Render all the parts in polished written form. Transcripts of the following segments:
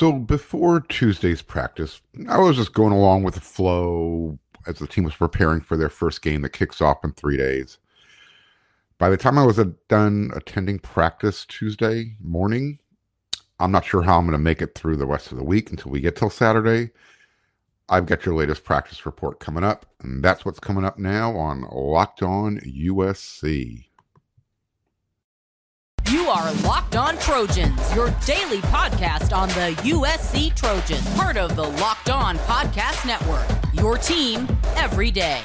So before Tuesday's practice, I was just going along with the flow as the team was preparing for their first game that kicks off in 3 days. By the time I was done attending practice Tuesday morning, I'm not sure how I'm going to make it through the rest of the week until we get till Saturday. I've got your latest practice report coming up, and that's what's coming up now on Locked On USC. You are Locked On Trojans, your daily podcast on the USC Trojans, part of the Locked On Podcast Network, your team every day.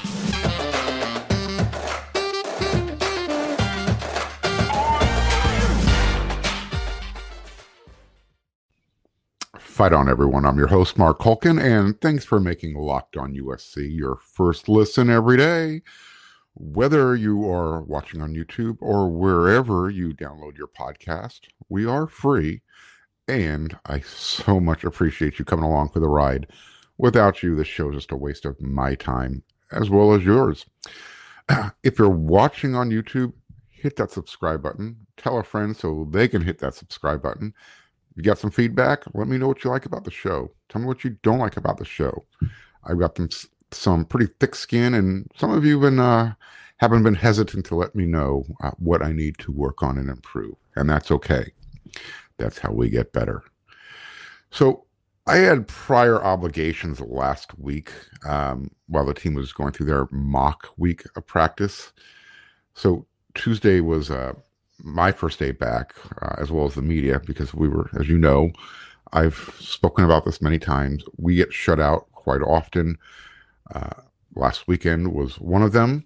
Fight on, everyone. I'm your host, Mark Culkin, and thanks for making Locked On USC your first listen every day. Whether you are watching on YouTube or wherever you download your podcast, we are free, and I so much appreciate you coming along for the ride. Without you, this show is just a waste of my time, as well as yours. If you're watching on YouTube, hit that subscribe button. Tell a friend so they can hit that subscribe button. If you got some feedback, let me know what you like about the show. Tell me what you don't like about the show. I've got some pretty thick skin, and some of you haven't been hesitant to let me know what I need to work on and improve, and that's okay. That's how we get better. So I had prior obligations last week while the team was going through their mock week of practice. So Tuesday was my first day back, as well as the media, because we were, as you know, I've spoken about this many times. We get shut out quite often. Last weekend was one of them,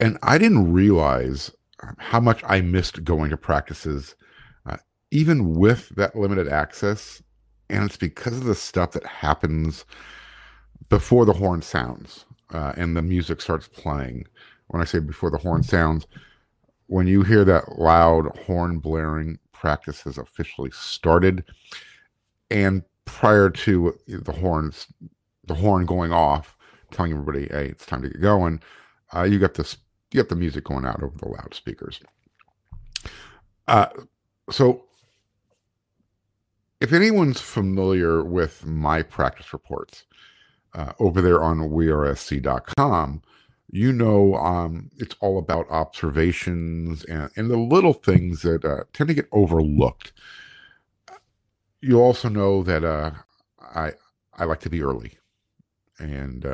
and I didn't realize how much I missed going to practices, even with that limited access, and it's because of the stuff that happens before the horn sounds and the music starts playing. When I say before the horn sounds, when you hear that loud horn blaring, practice has officially started, and prior to the horn going off, telling everybody, hey, it's time to get going. You got the music going out over the loudspeakers. So if anyone's familiar with my practice reports over there on wersc.com, you know it's all about observations and the little things that tend to get overlooked. You also know that I like to be early. And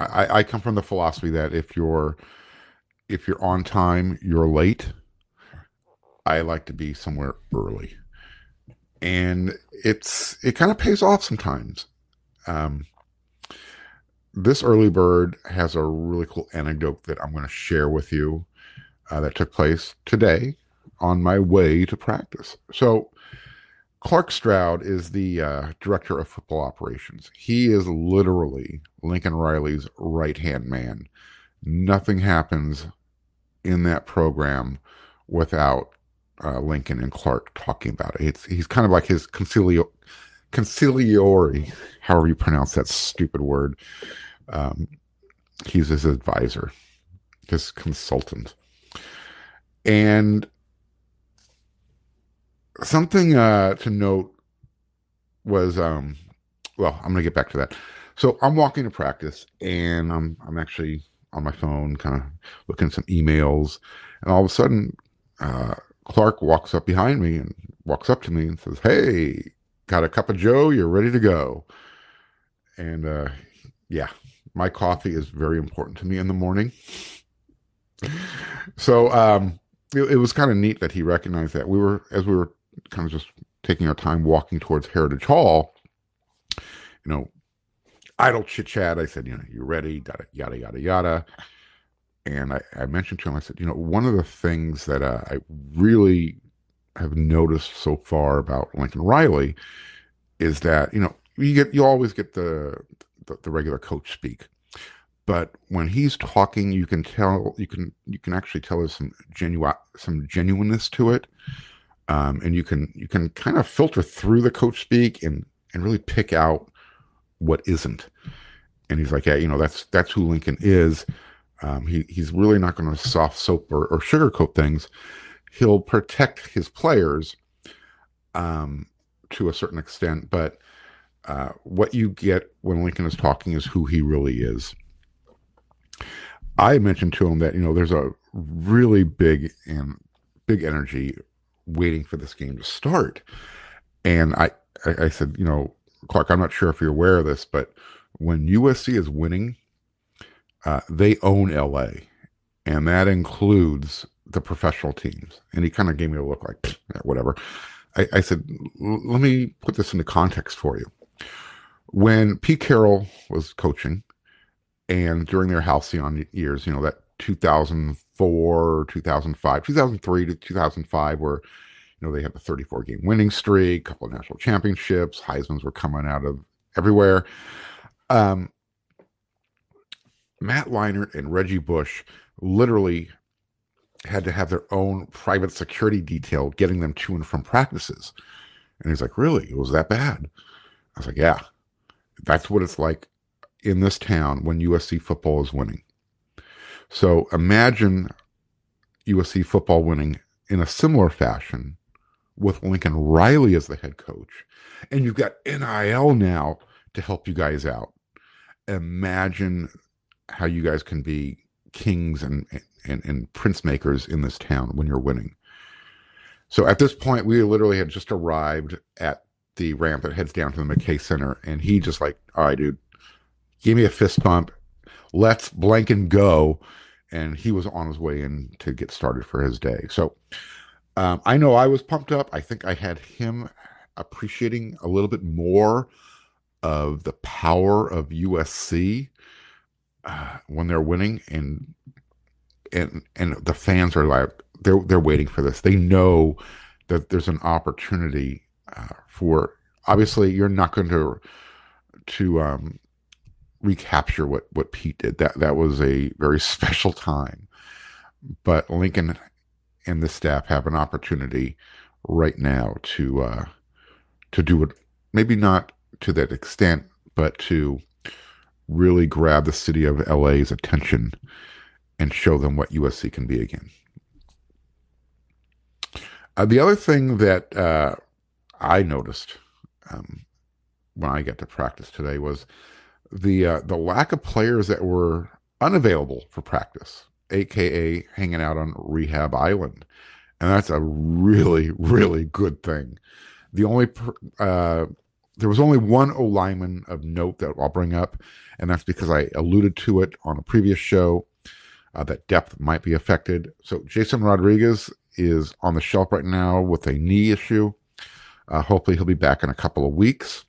I come from the philosophy that if you're on time, you're late. I like to be somewhere early, and it kind of pays off sometimes. This early bird has a really cool anecdote that I'm going to share with you that took place today on my way to practice. So Clark Stroud is the director of football operations. He is literally Lincoln Riley's right-hand man. Nothing happens in that program without Lincoln and Clark talking about it. He's kind of like his conciliary, however you pronounce that stupid word. He's his advisor, his consultant. And something to note was, I'm going to get back to that. So I'm walking to practice, and I'm actually on my phone, kind of looking at some emails, and all of a sudden, Clark walks up behind me and walks up to me and says, "Hey, got a cup of Joe? You're ready to go." And my coffee is very important to me in the morning. So it was kind of neat that he recognized that as we were kind of just taking our time walking towards Heritage Hall, idle chit chat. I said, you ready? Yada, yada, yada. And I mentioned to him, I said, one of the things that I really have noticed so far about Lincoln Riley is that, you always get the regular coach speak, but when he's talking, you can actually tell there's some genuineness to it. And you can kind of filter through the coach speak and really pick out what isn't. And he's like, yeah, that's who Lincoln is. He's really not going to soft soap or sugarcoat things. He'll protect his players, to a certain extent, but what you get when Lincoln is talking is who he really is. I mentioned to him that, you know, there's a really big energy waiting for this game to start. And I said, you know, Clark, I'm not sure if you're aware of this, but when USC is winning, they own LA, and that includes the professional teams. And he kind of gave me a look like, whatever. I said, let me put this into context for you. When Pete Carroll was coaching, and during their halcyon years, you know, that 2004, 2005, 2003 to 2005, where, you know, they had the 34-game winning streak, a couple of national championships, Heismans were coming out of everywhere. Matt Leinart and Reggie Bush literally had to have their own private security detail getting them to and from practices. And he's like, really? It was that bad? I was like, yeah. That's what it's like in this town when USC football is winning. So imagine USC football winning in a similar fashion with Lincoln Riley as the head coach. And you've got NIL now to help you guys out. Imagine how you guys can be kings and prince makers in this town when you're winning. So at this point, we literally had just arrived at the ramp that heads down to the McKay Center, and he just like, all right, dude, give me a fist bump. Let's blank and go. And he was on his way in to get started for his day. So I know I was pumped up. I think I had him appreciating a little bit more of the power of USC when they're winning, and the fans are like, they're waiting for this. They know that there's an opportunity for, obviously you're not going to recapture what Pete did. That was a very special time, but Lincoln and the staff have an opportunity right now to do it, maybe not to that extent, but to really grab the city of LA's attention and show them what USC can be again. The other thing that I noticed when I got to practice today was the lack of players that were unavailable for practice, aka hanging out on Rehab Island, and that's a really, really good thing. The only there was only one O lineman of note that I'll bring up, and that's because I alluded to it on a previous show that depth might be affected. So Jason Rodriguez is on the shelf right now with a knee issue. Hopefully he'll be back in a couple of weeks.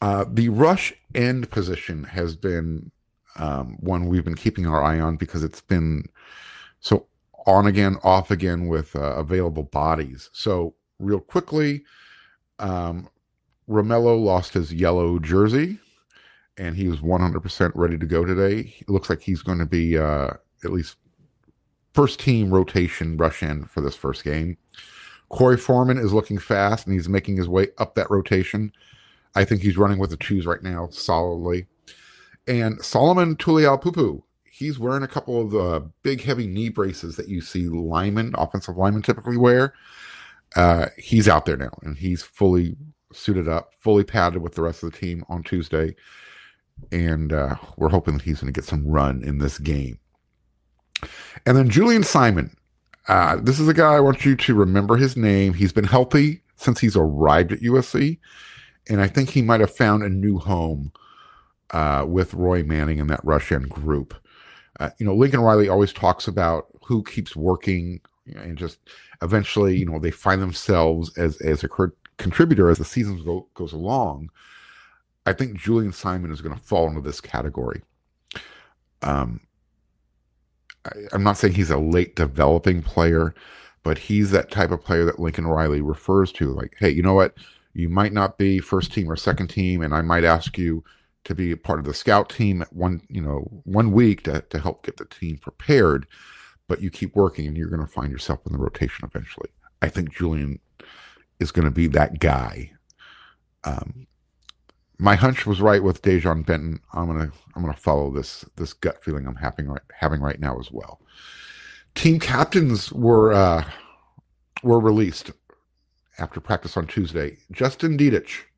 The rush end position has been one we've been keeping our eye on because it's been so on again, off again with available bodies. So real quickly, Romello lost his yellow jersey, and he was 100% ready to go today. It looks like he's going to be at least first-team rotation rush end for this first game. Corey Foreman is looking fast, and he's making his way up that rotation. I think he's running with the twos right now, solidly. And Solomon Tulialpupu, he's wearing a couple of the big, heavy knee braces that you see linemen, offensive linemen typically wear. He's out there now, and he's fully suited up, fully padded with the rest of the team on Tuesday. And we're hoping that he's going to get some run in this game. And then Julian Simon. This is a guy I want you to remember his name. He's been healthy since he's arrived at USC. And I think he might have found a new home with Roy Manning and that rush end group. You know, Lincoln Riley always talks about who keeps working, and just eventually, you know, they find themselves as a contributor as the season goes along. I think Julian Simon is going to fall into this category. I'm not saying he's a late developing player, but he's that type of player that Lincoln Riley refers to. Like, hey, you know what? You might not be first team or second team, and I might ask you to be a part of the scout team at one week to help get the team prepared. But you keep working, and you're going to find yourself in the rotation eventually. I think Julian is going to be that guy. My hunch was right with Dejon Benton. I'm gonna follow this gut feeling I'm having right now as well. Team captains were released after practice on Tuesday. Justin Dietrich,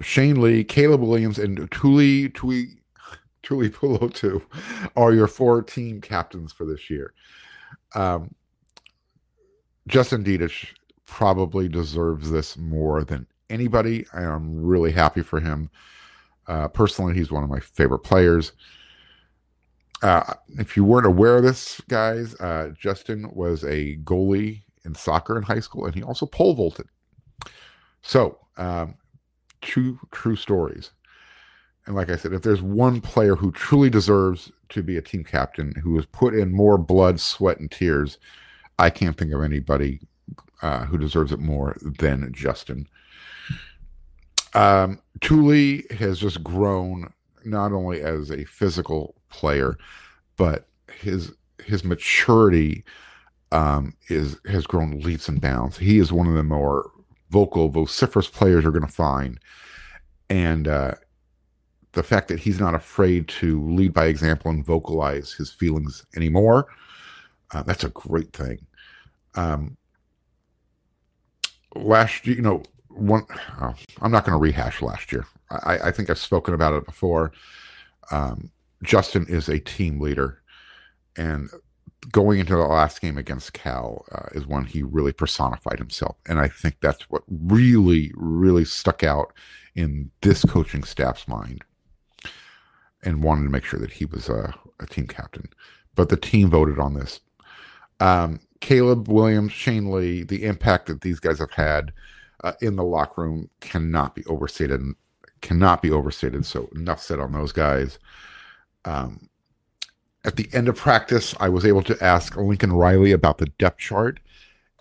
Shane Lee, Caleb Williams, and Tuli Pulotu are your four team captains for this year. Justin Dietrich probably deserves this more than anybody. I am really happy for him. Personally, he's one of my favorite players. If you weren't aware of this, guys, Justin was a goalie in soccer in high school, and he also pole vaulted. So, two true stories. And like I said, if there's one player who truly deserves to be a team captain, who has put in more blood, sweat, and tears, I can't think of anybody who deserves it more than Justin. Tuli has just grown not only as a physical player, but his maturity has grown leaps and bounds. He is one of the more vocal, vociferous players you're going to find. And the fact that he's not afraid to lead by example and vocalize his feelings anymore, that's a great thing. Last year, I'm not going to rehash last year. I think I've spoken about it before. Justin is a team leader, and going into the last game against Cal is when he really personified himself. And I think that's what really, really stuck out in this coaching staff's mind and wanted to make sure that he was a team captain. But the team voted on this. Caleb Williams, Shane Lee, the impact that these guys have had in the locker room cannot be overstated. So enough said on those guys. At the end of practice, I was able to ask Lincoln Riley about the depth chart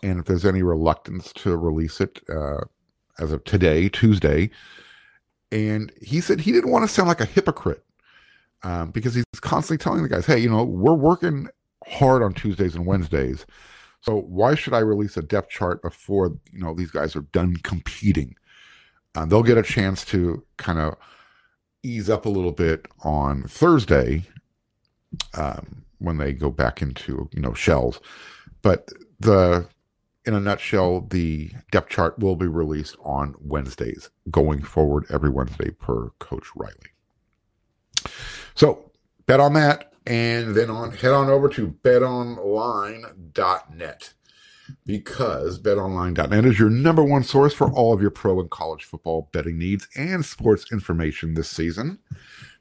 and if there's any reluctance to release it as of today, Tuesday. And he said he didn't want to sound like a hypocrite because he's constantly telling the guys, hey, we're working hard on Tuesdays and Wednesdays. So why should I release a depth chart before, these guys are done competing? They'll get a chance to kind of ease up a little bit on Thursday when they go back into, shells. But in a nutshell, the depth chart will be released on Wednesdays going forward, every Wednesday per Coach Riley. So bet on that. And then head on over to betonline.net, because betonline.net is your number one source for all of your pro and college football betting needs and sports information this season.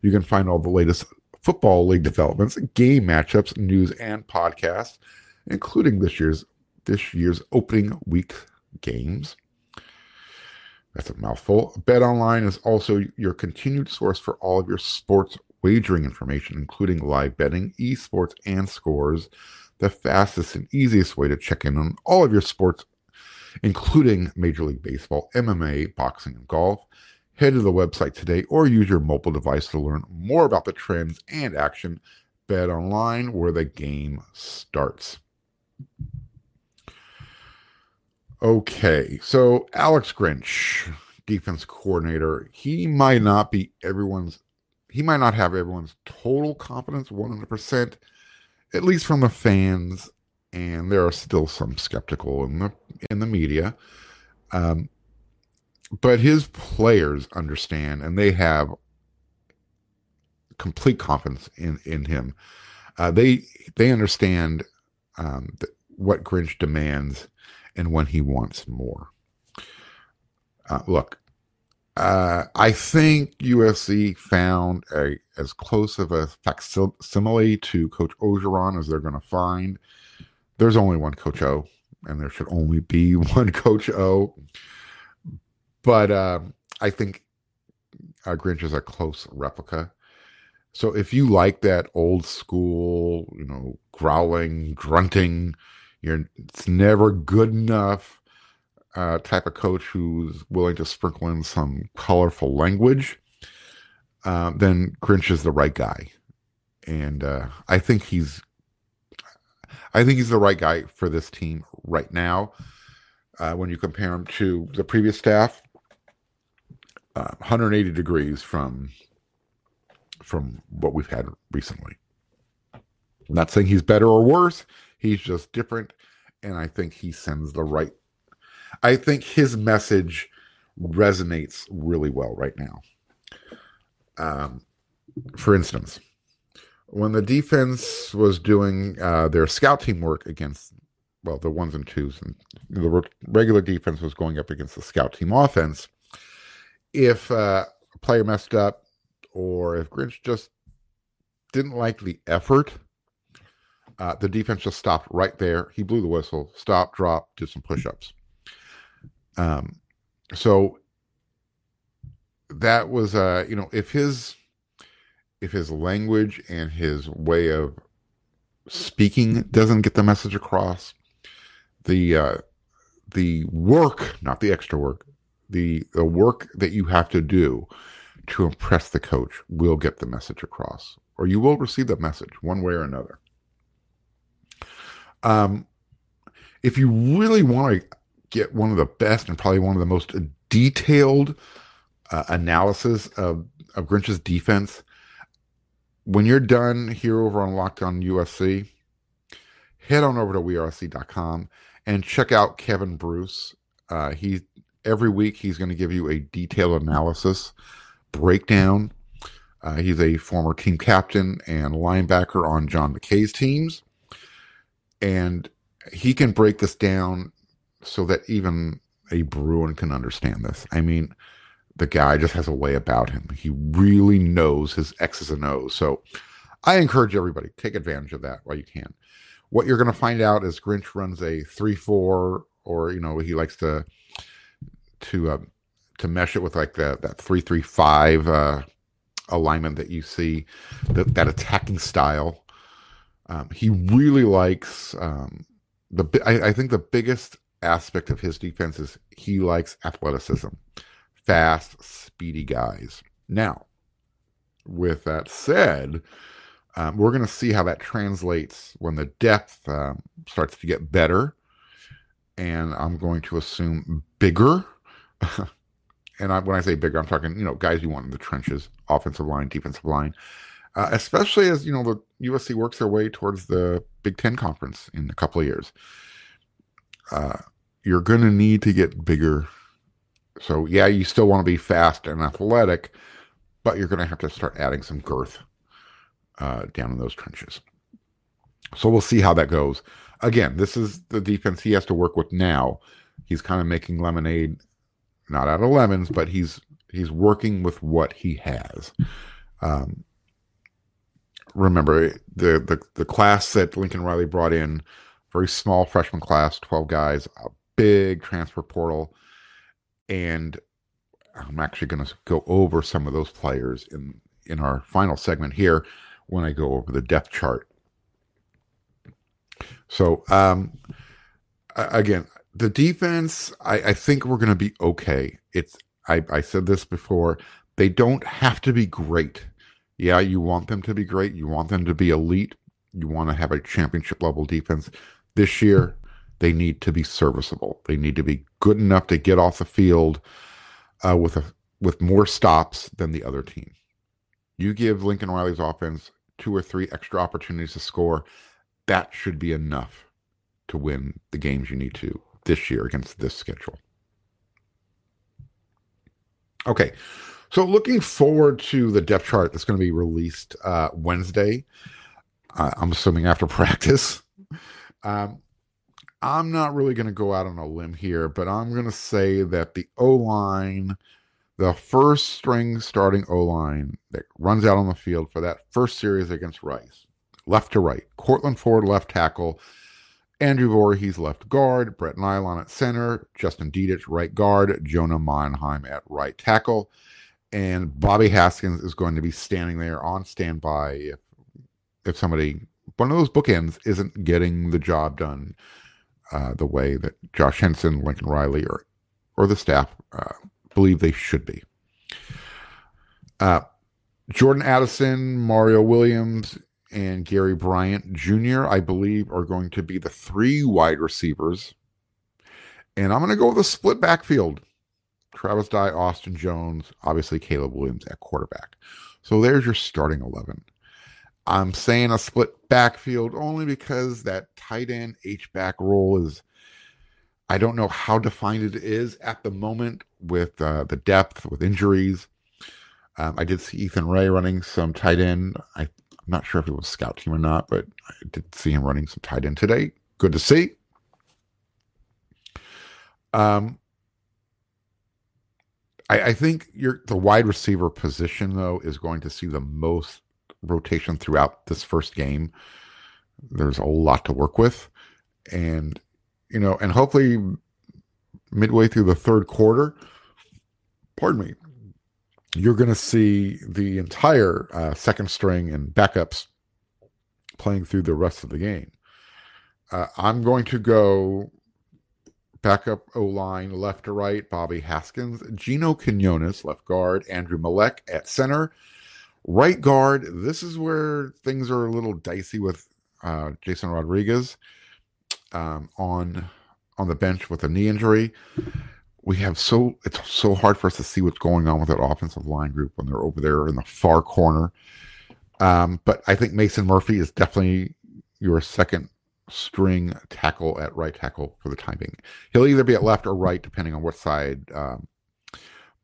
You can find all the latest football league developments, game matchups, news, and podcasts, including this year's opening week games. That's a mouthful. BetOnline is also your continued source for all of your sports wagering information, including live betting, esports, and scores. The fastest and easiest way to check in on all of your sports, including Major League Baseball, MMA, boxing, and golf. Head to the website today or use your mobile device to learn more about the trends and action. BetOnline, where the game starts. Okay, so Alex Grinch, defense coordinator, he might not have everyone's total confidence 100%, at least from the fans, and there are still some skeptical in the media. But his players understand, and they have complete confidence in him. They understand what Grinch demands and when he wants more. I think USC found as close of a facsimile to Coach Ogeron as they're going to find. There's only one Coach O, and there should only be one Coach O. But I think Grinch is a close replica. So if you like that old school, growling, grunting, it's never good enough type of coach who's willing to sprinkle in some colorful language, then Grinch is the right guy. And I think he's the right guy for this team right now. When you compare him to the previous staff, 180 degrees from what we've had recently. I'm not saying he's better or worse. He's just different, and I think he sends the right I think his message resonates really well right now. For instance, when the defense was doing their scout team work against, well, the ones and twos, and the regular defense was going up against the scout team offense, if a player messed up or if Grinch just didn't like the effort, the defense just stopped right there. He blew the whistle, stopped, dropped, did some push-ups. So that was, if his language and his way of speaking doesn't get the message across, the work, not the extra work, the work that you have to do to impress the coach will get the message across, or you will receive the message one way or another. If you really want to get one of the best and probably one of the most detailed analysis of Grinch's defense, when you're done here over on Locked On USC, head on over to wersc.com and check out Kevin Bruce. Every week he's going to give you a detailed analysis breakdown. He's a former team captain and linebacker on John McKay's teams. And he can break this down so that even a Bruin can understand this. I mean, the guy just has a way about him. He really knows his X's and O's. So I encourage everybody, take advantage of that while you can. What you're going to find out is Grinch runs a 3-4, or, he likes to mesh it with like that 3-3-5 alignment that you see, that attacking style. He really likes I think the biggest aspect of his defense is he likes athleticism, fast, speedy guys. Now, with that said, we're going to see how that translates when the depth starts to get better, and I'm going to assume bigger. And when I say bigger, I'm talking guys you want in the trenches, offensive line, defensive line. Especially as, the USC works their way towards the Big Ten Conference in a couple of years. You're going to need to get bigger. So, yeah, you still want to be fast and athletic, but you're going to have to start adding some girth down in those trenches. So we'll see how that goes. Again, this is the defense he has to work with now. He's kind of making lemonade, not out of lemons, but he's working with what he has. Remember, the class that Lincoln Riley brought in, very small freshman class, 12 guys, a big transfer portal. And I'm actually going to go over some of those players in our final segment here when I go over the depth chart. So, again, the defense, I think we're going to be okay. I said this before, they don't have to be great. Yeah, you want them to be great. You want them to be elite. You want to have a championship-level defense. This year, they need to be serviceable. They need to be good enough to get off the field with more stops than the other team. You give Lincoln Riley's offense 2 or 3 extra opportunities to score. That should be enough to win the games you need to this year against this schedule. Okay. So looking forward to the depth chart that's going to be released Wednesday, I'm assuming after practice. I'm not really going to go out on a limb here, but I'm going to say that the O-line, the first string starting O-line that runs out on the field for that first series against Rice, left to right, Cortland Ford left tackle, Andrew Voorhees left guard, Brett Nylon at center, Justin Dietrich right guard, Jonah Meinheim at right tackle. And Bobby Haskins is going to be standing there on standby if somebody, one of those bookends, isn't getting the job done the way that Josh Henson, Lincoln Riley, or the staff believe they should be. Jordan Addison, Mario Williams, and Gary Bryant Jr., I believe, are going to be the 3 wide receivers. And I'm going to go with a split backfield. Travis Dye, Austin Jones, obviously Caleb Williams at quarterback. So there's your starting 11. I'm saying a split backfield only because that tight end H-back role is, I don't know how defined it is at the moment with the depth, with injuries. I did see Ethan Ray running some tight end. I'm not sure if it was scout team or not, but I did see him running some tight end today. Good to see. I think the wide receiver position, though, is going to see the most rotation throughout this first game. There's a lot to work with. And, you know, and hopefully midway through the third quarter, you're going to see the entire second string and backups playing through the rest of the game. I'm going to go backup O-line, left to right, Bobby Haskins, Gino Quinones, left guard, Andrew Malek at center, right guard. This is where things are a little dicey with Jason Rodriguez on the bench with a knee injury. It's so hard for us to see what's going on with that offensive line group when they're over there in the far corner. But I think Mason Murphy is definitely your second string tackle at right tackle for the time being. He'll either be at left or right, depending on what side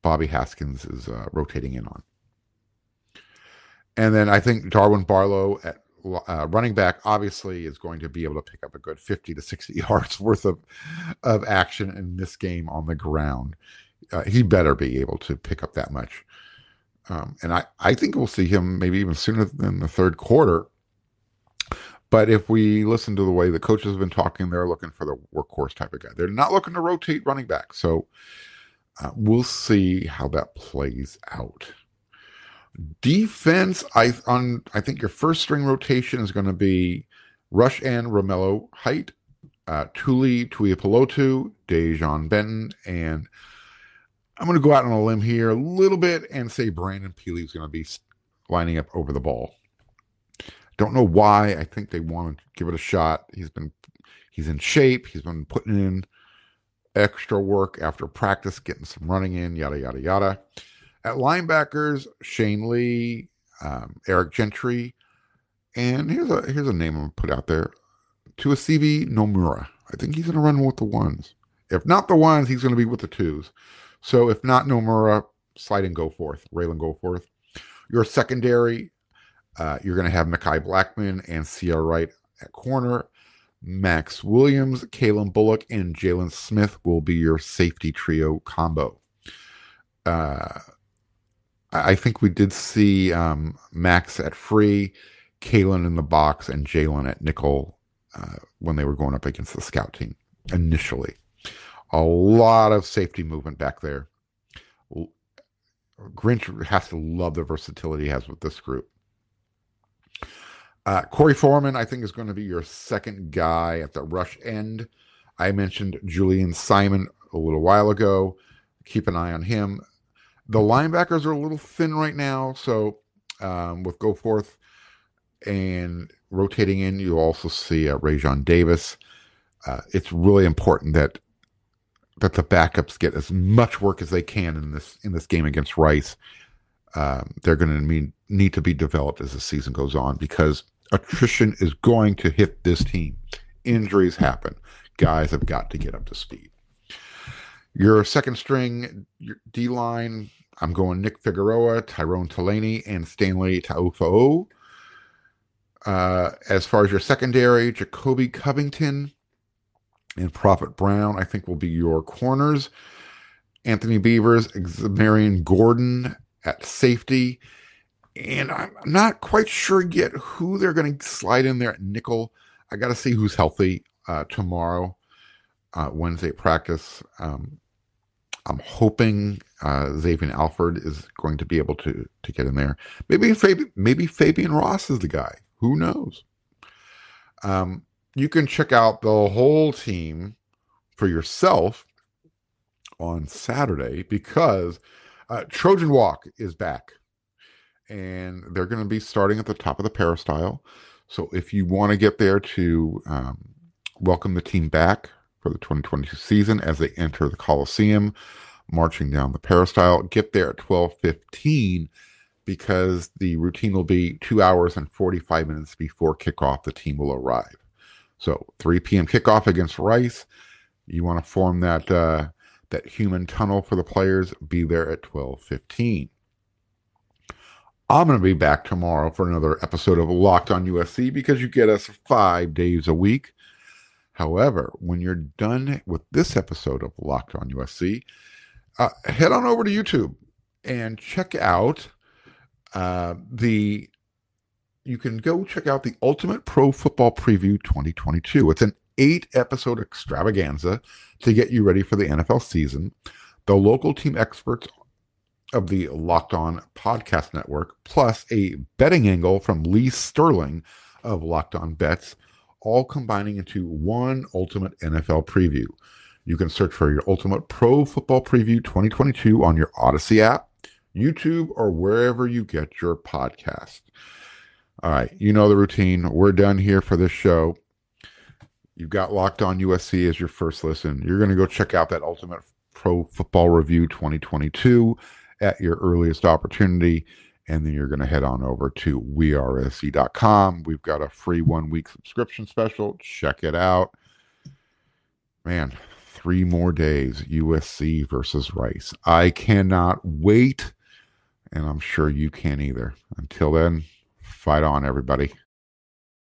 Bobby Haskins is rotating in on. And then I think Darwin Barlow at running back obviously is going to be able to pick up a good 50 to 60 yards worth of action in this game on the ground. He better be able to pick up that much. And I think we'll see him maybe even sooner than the third quarter. But if we listen to the way the coaches have been talking, they're looking for the workhorse type of guy. They're not looking to rotate running back. So we'll see how that plays out. Defense, I think your first string rotation is going to be Rush and Romello Height, Tuli Pulotu, Dejon Benton, and I'm going to go out on a limb here a little bit and say Brandon Peely is going to be lining up over the ball. Don't know why. I think they want to give it a shot. He's in shape. He's been putting in extra work after practice, getting some running in, yada, yada, yada. At linebackers, Shane Lee, Eric Gentry, and here's a name I'm going to put out there, Tuasivi Nomura. I think he's going to run with the ones. If not the ones, he's going to be with the twos. So if not Nomura, Raesjon Goforth. Your secondary, you're going to have Mekhi Blackman and Sia Wright at corner. Max Williams, Kalen Bullock, and Jalen Smith will be your safety trio combo. I think we did see Max at free, Kalen in the box, and Jalen at nickel when they were going up against the scout team initially. A lot of safety movement back there. Grinch has to love the versatility he has with this group. Corey Foreman, I think, is going to be your second guy at the rush end. I mentioned Julian Simon a little while ago. Keep an eye on him. The linebackers are a little thin right now, so with Goforth and rotating in, you also see Rajon Davis. It's really important that the backups get as much work as they can in this game against Rice. They're going to need to be developed as the season goes on because attrition is going to hit this team. Injuries happen. Guys have got to get up to speed. Your second string, your D-line, I'm going Nick Figueroa, Tyrone Tulaney, and Stanley Taufa'o. As far as your secondary, Jacoby Covington and Prophet Brown, I think will be your corners. Anthony Beavers, Marion Gordon at safety. And I'm not quite sure yet who they're going to slide in there at nickel. I got to see who's healthy tomorrow. Wednesday practice. I'm hoping Xavier Alford is going to be able to get in there. Maybe Fabian Ross is the guy. Who knows? You can check out the whole team for yourself on Saturday because Trojan Walk is back. And they're going to be starting at the top of the peristyle. So if you want to get there to welcome the team back for the 2022 season as they enter the Coliseum, marching down the peristyle. Get there at 12:15 because the routine will be 2 hours and 45 minutes before kickoff. The team will arrive. So 3 p.m. kickoff against Rice. You want to form that that human tunnel for the players. Be there at 12:15. I'm going to be back tomorrow for another episode of Locked on USC because you get us 5 days a week. However, when you're done with this episode of Locked on USC, head on over to YouTube and check out you can go check out the Ultimate Pro Football Preview 2022. It's an 8-episode extravaganza to get you ready for the NFL season. The local team experts of the Locked On Podcast Network, plus a betting angle from Lee Sterling of Locked On Bets, all combining into one ultimate NFL preview. You can search for your Ultimate Pro Football Preview 2022 on your Odyssey app, YouTube, or wherever you get your podcast. All right, you know the routine. We're done here for this show. You've got Locked On USC as your first listen. You're going to go check out that Ultimate Pro Football Review 2022 at your earliest opportunity, and then you're going to head on over to wersc.com. We've got a free 1-week subscription special. Check it out. Man, 3 more days, USC versus Rice. I cannot wait, and I'm sure you can't either. Until then, fight on, everybody.